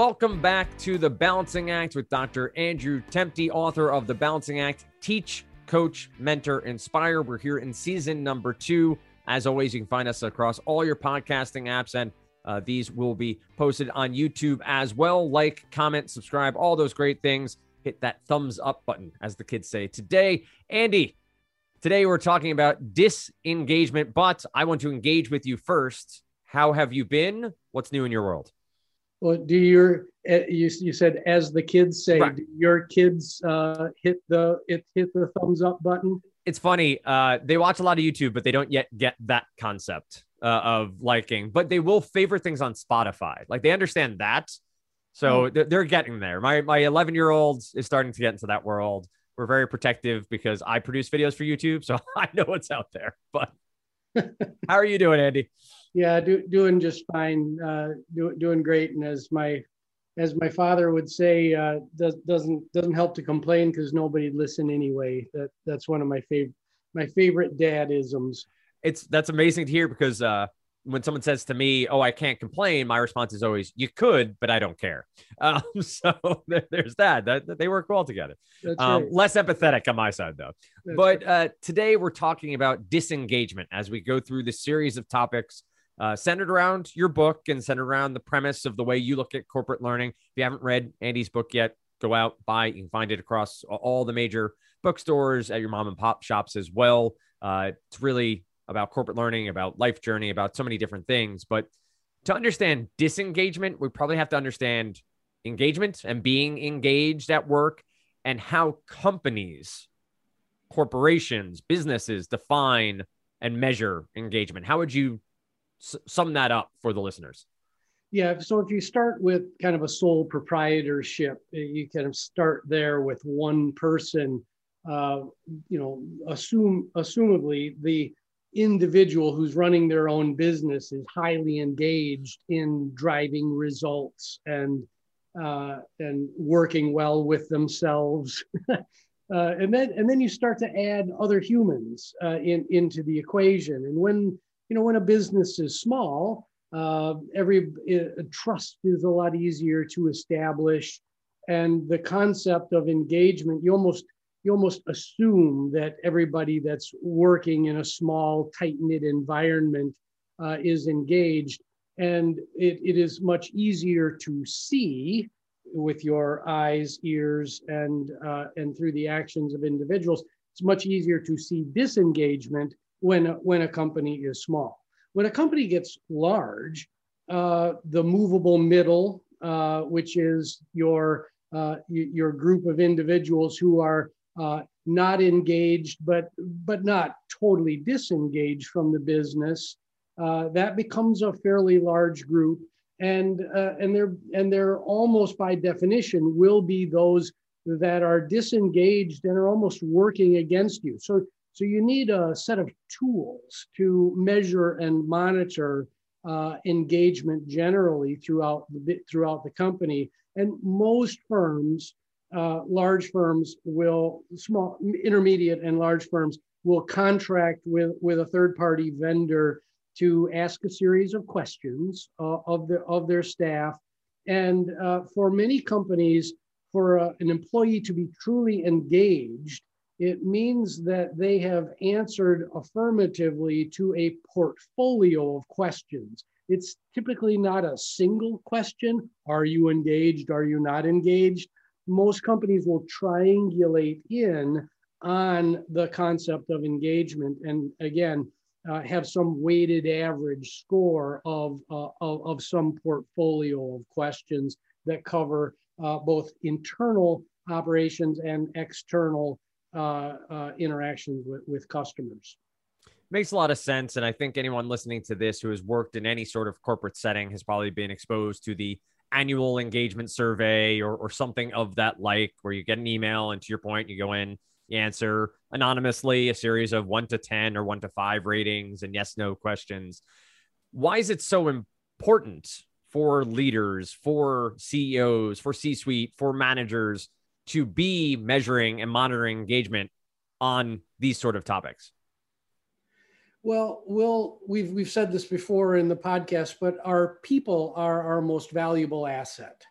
Welcome back to The Balancing Act with Dr. Andrew Temte, author of The Balancing Act, Teach, Coach, Mentor, Inspire. We're here in season number 2. As always, you can find us across all your podcasting apps, and these will be posted on YouTube as well. Like, comment, subscribe, all those great things. Hit that thumbs up button, as the kids say. Today, Andy, today we're talking about disengagement, but I want to engage with you first. How have you been? What's new in your world? Well, do your you said, as the kids say, right. Do your kids hit the thumbs up button? It's funny. They watch a lot of YouTube, but they don't yet get that concept of liking. But they will favorite things on Spotify. Like, they understand that, so they're getting there. My 11-year-old is starting to get into that world. We're very protective because I produce videos for YouTube, so I know what's out there. But how are you doing, Andy? Yeah, doing just fine. Doing great. And as my father would say, doesn't help to complain because nobody'd listen anyway. That's one of my favorite dad-isms. That's amazing to hear, because when someone says to me, "Oh, I can't complain," my response is always, "You could, but I don't care." So there's that. They work well together. That's right. Less empathetic on my side though. That's but right. Today we're talking about disengagement as we go through the series of topics. Centered around your book and centered around the premise of the way you look at corporate learning. If you haven't read Andy's book yet, go out, buy. You can find it across all the major bookstores, at your mom and pop shops as well. It's really about corporate learning, about life journey, about so many different things. But to understand disengagement, we probably have to understand engagement and being engaged at work, and how companies, corporations, businesses define and measure engagement. How would you sum that up for the listeners? Yeah. So if you start with kind of a sole proprietorship, you kind of start there with one person, assumably the individual who's running their own business is highly engaged in driving results and working well with themselves. and then you start to add other humans into the equation. And when a business is small, trust is a lot easier to establish, and the concept of engagement, you almost assume that everybody that's working in a small, tight-knit environment is engaged, and it is much easier to see with your eyes, ears, and through the actions of individuals. It's much easier to see disengagement when a company is small. When a company gets large, the movable middle, which is your group of individuals who are not engaged but not totally disengaged from the business, that becomes a fairly large group, and they're almost by definition will be those that are disengaged and are almost working against you. So you need a set of tools to measure and monitor engagement generally throughout the company. And most firms, large firms will, small, intermediate and large firms will contract with a third-party vendor to ask a series of questions of their staff. And for many companies, for an employee to be truly engaged, it means that they have answered affirmatively to a portfolio of questions. It's typically not a single question. Are you engaged? Are you not engaged? Most companies will triangulate in on the concept of engagement, and again, have some weighted average score of some portfolio of questions that cover both internal operations and external interactions with customers. Makes a lot of sense. And I think anyone listening to this who has worked in any sort of corporate setting has probably been exposed to the annual engagement survey or something of that like, where you get an email and, to your point, you go in, you answer anonymously a series of 1 to 10 or 1 to 5 ratings and yes, no questions. Why is it so important for leaders, for CEOs, for C-suite, for managers to be measuring and monitoring engagement on these sort of topics? Well, we've said this before in the podcast, but our people are our most valuable asset.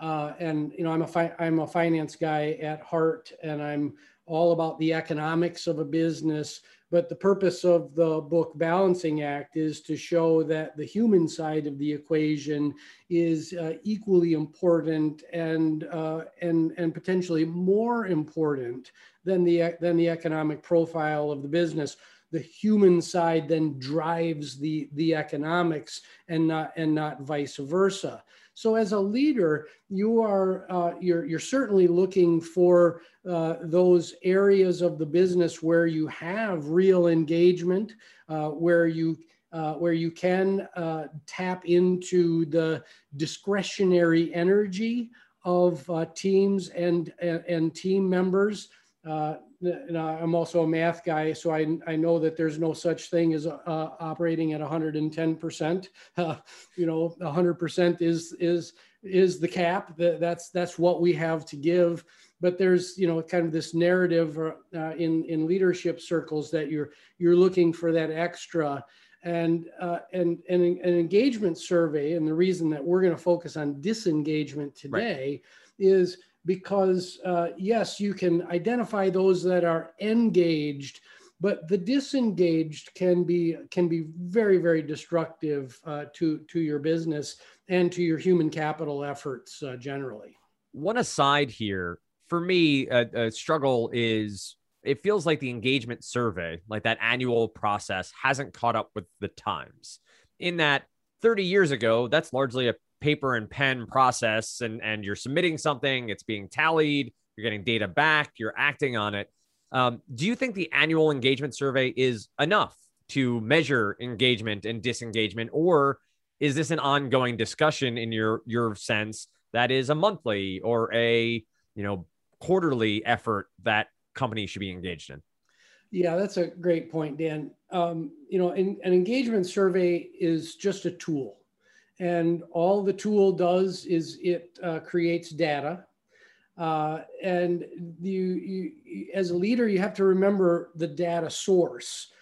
And you know, I'm a finance guy at heart, and I'm all about the economics of a business. But the purpose of the book Balancing Act is to show that the human side of the equation is equally important and potentially more important than the economic profile of the business. The human side then drives the economics, and not vice versa. So as a leader, you are you're certainly looking for those areas of the business where you have real engagement, where you can tap into the discretionary energy of teams and team members. And I'm also a math guy, so I know that there's no such thing as operating at 110%. You know, 100% is the cap. That's what we have to give. But there's, you know, kind of this narrative in leadership circles that you're looking for that extra. And an engagement survey, and the reason that we're going to focus on disengagement today, right, is because yes, you can identify those that are engaged, but the disengaged can be very, very destructive to your business and to your human capital efforts generally. One aside here, for me, a struggle is it feels like the engagement survey, like that annual process, hasn't caught up with the times. In that 30 years ago, that's largely a paper and pen process, and you're submitting something, it's being tallied, you're getting data back, you're acting on it. Do you think the annual engagement survey is enough to measure engagement and disengagement? Or is this an ongoing discussion in your sense that is a monthly or a, you know, quarterly effort that companies should be engaged in? Yeah, that's a great point, Dan. You know, an engagement survey is just a tool. And all the tool does is it creates data. And you, as a leader, you have to remember the data source.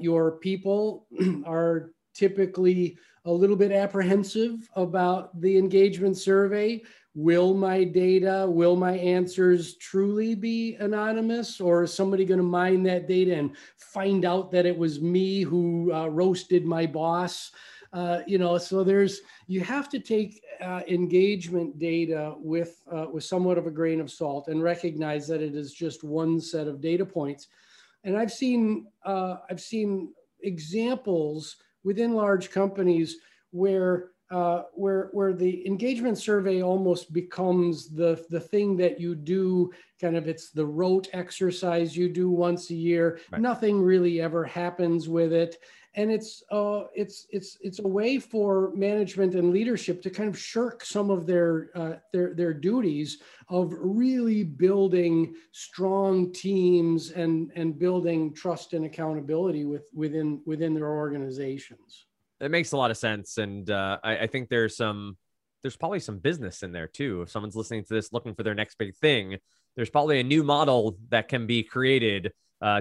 Your people are typically a little bit apprehensive about the engagement survey. Will my data, will my answers truly be anonymous, or is somebody going to mine that data and find out that it was me who roasted my boss? You know, so you have to take engagement data with somewhat of a grain of salt and recognize that it is just one set of data points. And I've seen examples within large companies where the engagement survey almost becomes the thing that you do, kind of, it's the rote exercise you do once a year. Right. Nothing really ever happens with it. And it's a way for management and leadership to kind of shirk some of their duties of really building strong teams and building trust and accountability within their organizations. It makes a lot of sense, and I think there's probably some business in there too. If someone's listening to this looking for their next big thing, there's probably a new model that can be created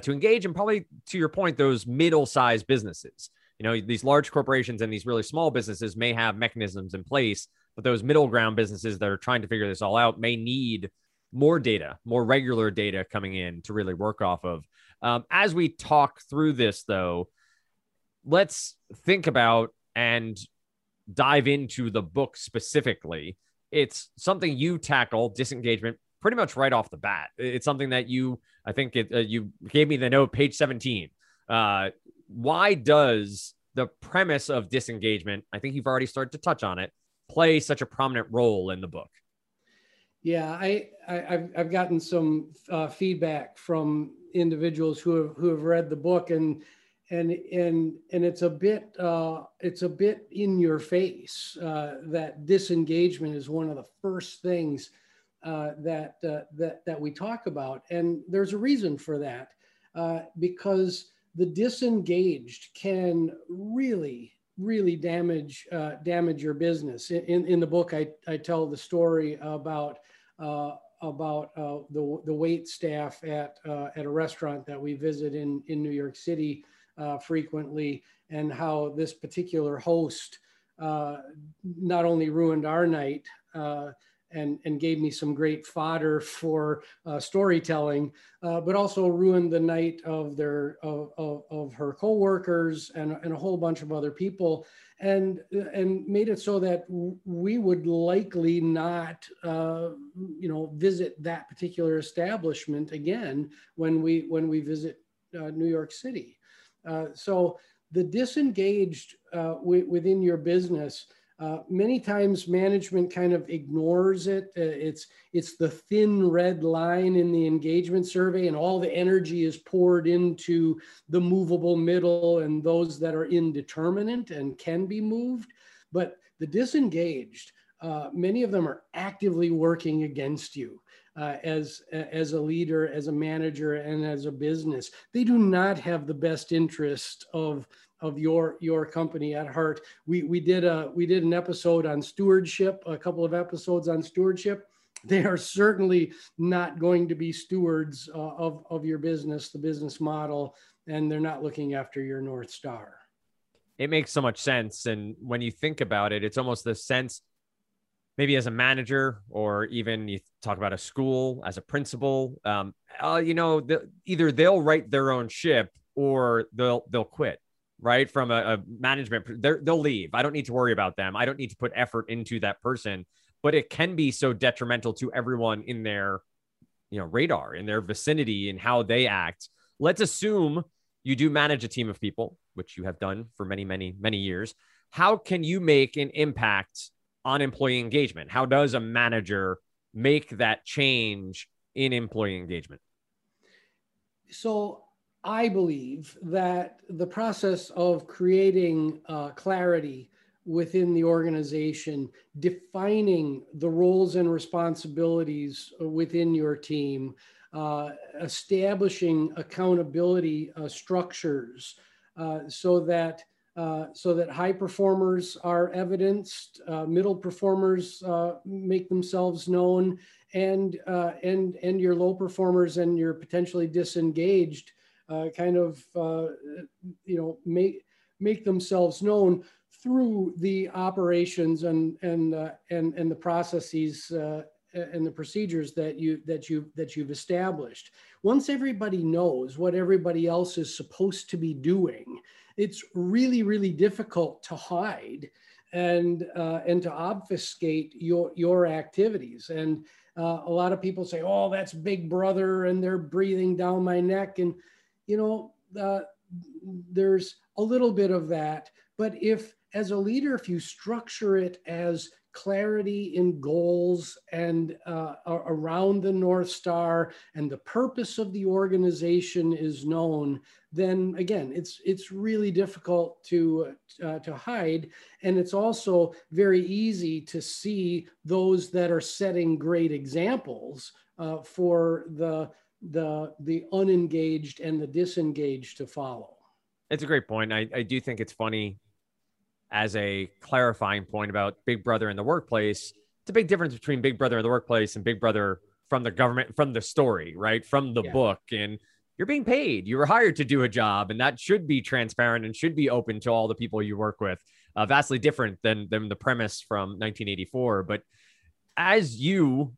to engage, and probably, to your point, those middle-sized businesses. You know, these large corporations and these really small businesses may have mechanisms in place, but those middle ground businesses that are trying to figure this all out may need more data, more regular data coming in to really work off of. As we talk through this, though, let's think about and dive into the book specifically. It's something you tackle, disengagement, pretty much right off the bat. It's something that you, I think you gave me the note, page 17. Why does the premise of disengagement, I think you've already started to touch on it, play such a prominent role in the book? Yeah, I've gotten some feedback from individuals who have read the book, and it's a bit in your face that disengagement is one of the first things that we talk about. And there's a reason for that, because the disengaged can really, really damage your business. In the book, I tell the story about the wait staff at a restaurant that we visit in New York City frequently, and how this particular host not only ruined our night and gave me some great fodder for storytelling, but also ruined the night of her coworkers and a whole bunch of other people, and made it so that we would likely not visit that particular establishment again when we visit New York City. So the disengaged within your business, many times management kind of ignores it. It's the thin red line in the engagement survey, and all the energy is poured into the movable middle and those that are indeterminate and can be moved. But the disengaged, many of them are actively working against you as a leader, as a manager, and as a business. They do not have the best interest of your company at heart. We did an episode on stewardship, a couple of episodes on stewardship. They are certainly not going to be stewards of your business, the business model, and they're not looking after your North Star. It makes so much sense. And when you think about it, it's almost the sense, maybe as a manager, or even you talk about a school as a principal, either they'll write their own ship or they'll quit. Right? From a management, they'll leave. I don't need to worry about them. I don't need to put effort into that person, but it can be so detrimental to everyone in their, radar, in their vicinity, and how they act. Let's assume you do manage a team of people, which you have done for many, many, many years. How can you make an impact on employee engagement? How does a manager make that change in employee engagement? So I believe that the process of creating clarity within the organization, defining the roles and responsibilities within your team, establishing accountability structures so that high performers are evidenced, middle performers make themselves known, and your low performers and your potentially disengaged make themselves known through the operations and the processes and the procedures that you've established. Once everybody knows what everybody else is supposed to be doing, it's really, really difficult to hide and to obfuscate your activities. And a lot of people say, "Oh, that's Big Brother, and they're breathing down my neck." And there's a little bit of that, but as a leader, if you structure it as clarity in goals and around the North Star, and the purpose of the organization is known, then again, it's really difficult to hide. And it's also very easy to see those that are setting great examples for the unengaged and the disengaged to follow. It's a great point. I do think it's funny, as a clarifying point about Big Brother in the workplace. It's a big difference between Big Brother in the workplace and Big Brother from the government, from the story, right? From the book. And you're being paid, you were hired to do a job, and that should be transparent and should be open to all the people you work with. Vastly different than the premise from 1984. But as you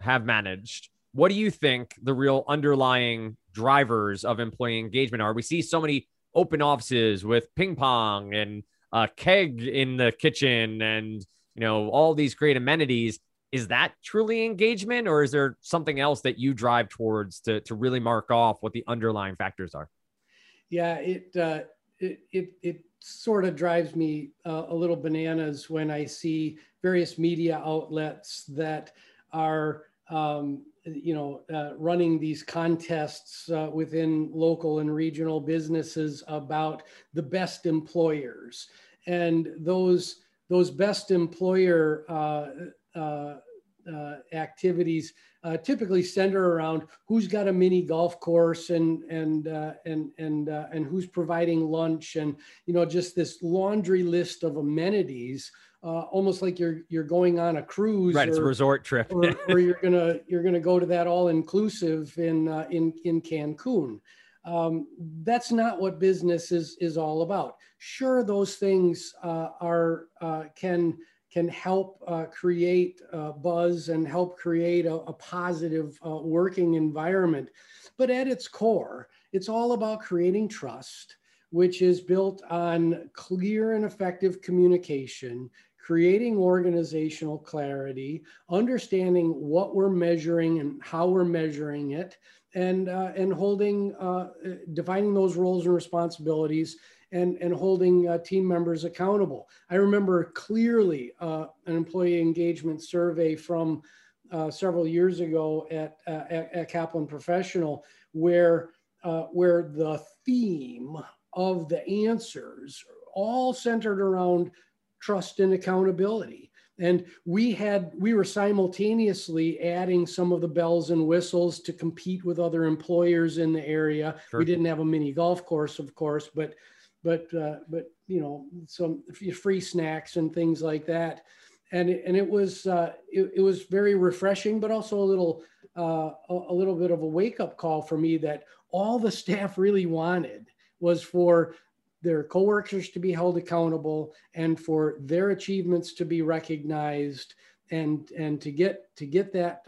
have managed, what do you think the real underlying drivers of employee engagement are? We see so many open offices with ping pong and a keg in the kitchen and, all these great amenities. Is that truly engagement, or is there something else that you drive towards to really mark off what the underlying factors are? Yeah, it sort of drives me a little bananas when I see various media outlets that are running these contests within local and regional businesses about the best employers, and those best employer activities typically center around who's got a mini golf course and who's providing lunch, and just this laundry list of amenities. Almost like you're going on a cruise, right? It's a resort trip, or you're gonna go to that all inclusive in Cancun. That's not what business is all about. Sure, those things can help create buzz and help create a positive working environment. But at its core, it's all about creating trust, which is built on clear and effective communication, creating organizational clarity, understanding what we're measuring and how we're measuring it, and holding, defining those roles and responsibilities, and holding team members accountable. I remember clearly an employee engagement survey from several years ago at Kaplan Professional, where the theme of the answers all centered around trust and accountability. And we were simultaneously adding some of the bells and whistles to compete with other employers in the area. Sure. We didn't have a mini golf course, of course, but you know, some free snacks and things like that. And it was very refreshing, but also a little bit of a wake up call for me that all the staff really wanted was for their coworkers to be held accountable and for their achievements to be recognized, and to get that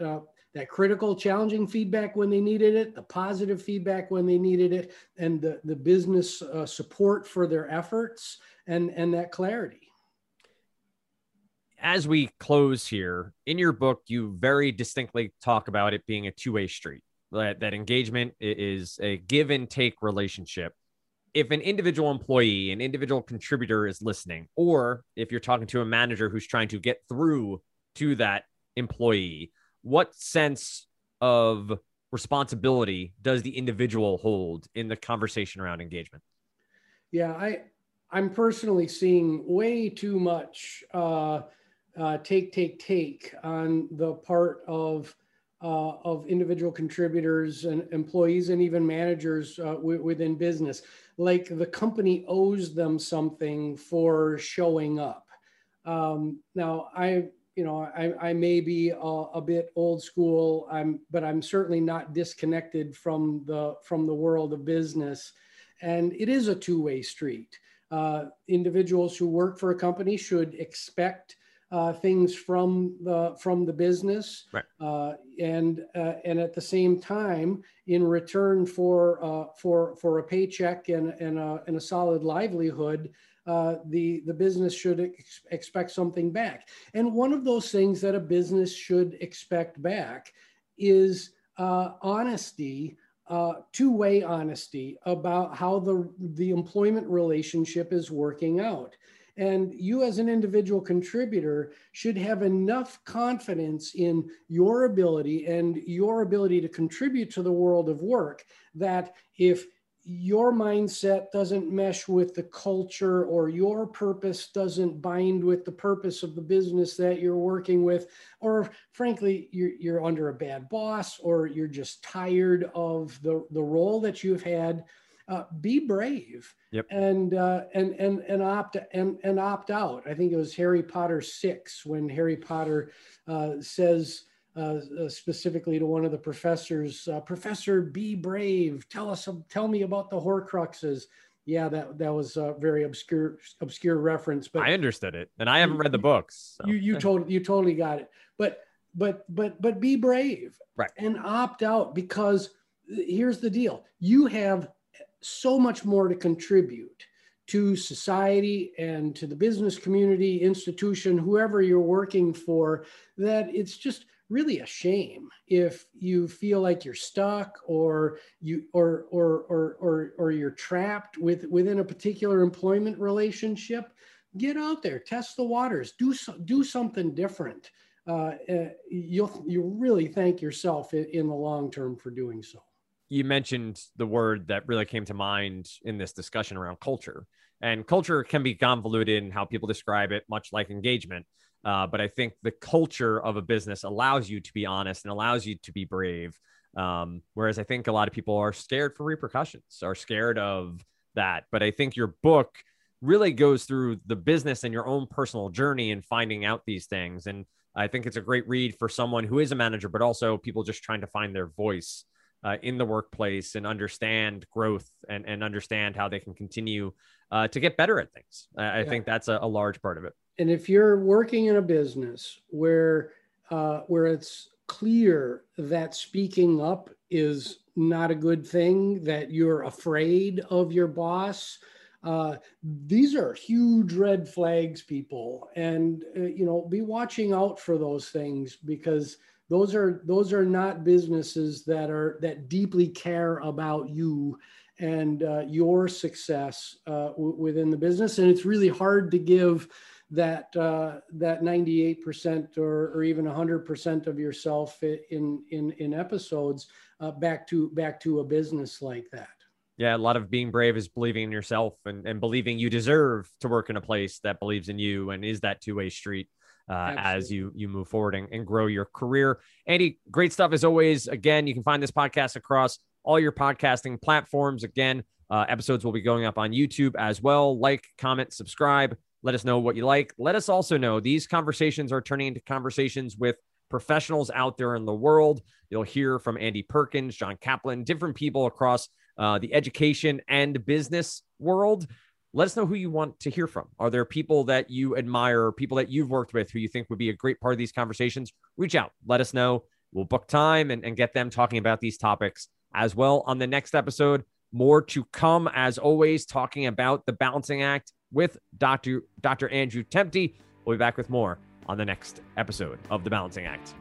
that critical, challenging feedback when they needed it, the positive feedback when they needed it, and the business support for their efforts, and that clarity. As we close here, in your book, you very distinctly talk about it being a two-way street, that engagement is a give and take relationship. If an individual employee, an individual contributor is listening, or if you're talking to a manager who's trying to get through to that employee, what sense of responsibility does the individual hold in the conversation around engagement? Yeah, I'm personally seeing way too much take on the part of individual contributors and employees and even managers within business. Like the company owes them something for showing up. Now I may be a bit old school, but I'm certainly not disconnected from the world of business. And it is a two-way street. Individuals who work for a company should expect things from the business, right. And at the same time, in return for a paycheck and a solid livelihood, the business should expect something back. And one of those things that a business should expect back is honesty. Two-way honesty about how the employment relationship is working out. And you as an individual contributor should have enough confidence in your ability and your ability to contribute to the world of work that if your mindset doesn't mesh with the culture or your purpose doesn't bind with the purpose of the business that you're working with, or frankly, you're under a bad boss or you're just tired of the role that you've had, be brave. Yep. and opt out. I think it was Harry Potter 6 when Harry Potter says specifically to one of the professors, "Professor, be brave. Tell me about the Horcruxes." Yeah, that was a very obscure reference, but I understood it, and I haven't read the books. So. You totally got it. But be brave, right? And opt out, because here's the deal: you have so much more to contribute to society and to the business community, institution, whoever you're working for, that it's just really a shame if you feel like you're stuck or you're trapped within a particular employment relationship. Get out there, test the waters, do something different. You really thank yourself in the long term for doing so. You mentioned the word that really came to mind in this discussion around culture, and culture can be convoluted in how people describe it, much like engagement. But I think the culture of a business allows you to be honest and allows you to be brave. Whereas I think a lot of people are scared for repercussions, are scared of that. But I think your book really goes through the business and your own personal journey in finding out these things. And I think it's a great read for someone who is a manager, but also people just trying to find their voice in the workplace and understand growth and understand how they can continue to get better at things. I think that's a large part of it. And if you're working in a business where it's clear that speaking up is not a good thing, that you're afraid of your boss, these are huge red flags, people. And, you know, be watching out for those things, because those are not businesses that deeply care about you and your success within the business. And it's really hard to give that 98% or even 100% of yourself in episodes back to a business like that. Yeah, a lot of being brave is believing in yourself and believing you deserve to work in a place that believes in you and is that two-way street as you move forward and grow your career. Andy, great stuff as always. Again, you can find this podcast across all your podcasting platforms. Again, episodes will be going up on YouTube as well. Like, comment, subscribe. Let us know what you like. Let us also know these conversations are turning into conversations with professionals out there in the world. You'll hear from Andy Perkins, John Kaplan, different people across the education and business world. Let us know who you want to hear from. Are there people that you admire, people that you've worked with who you think would be a great part of these conversations? Reach out. Let us know. We'll book time and get them talking about these topics as well on the next episode. More to come, as always, talking about the Balancing Act with Dr. Andrew Temte. We'll be back with more on the next episode of the Balancing Act.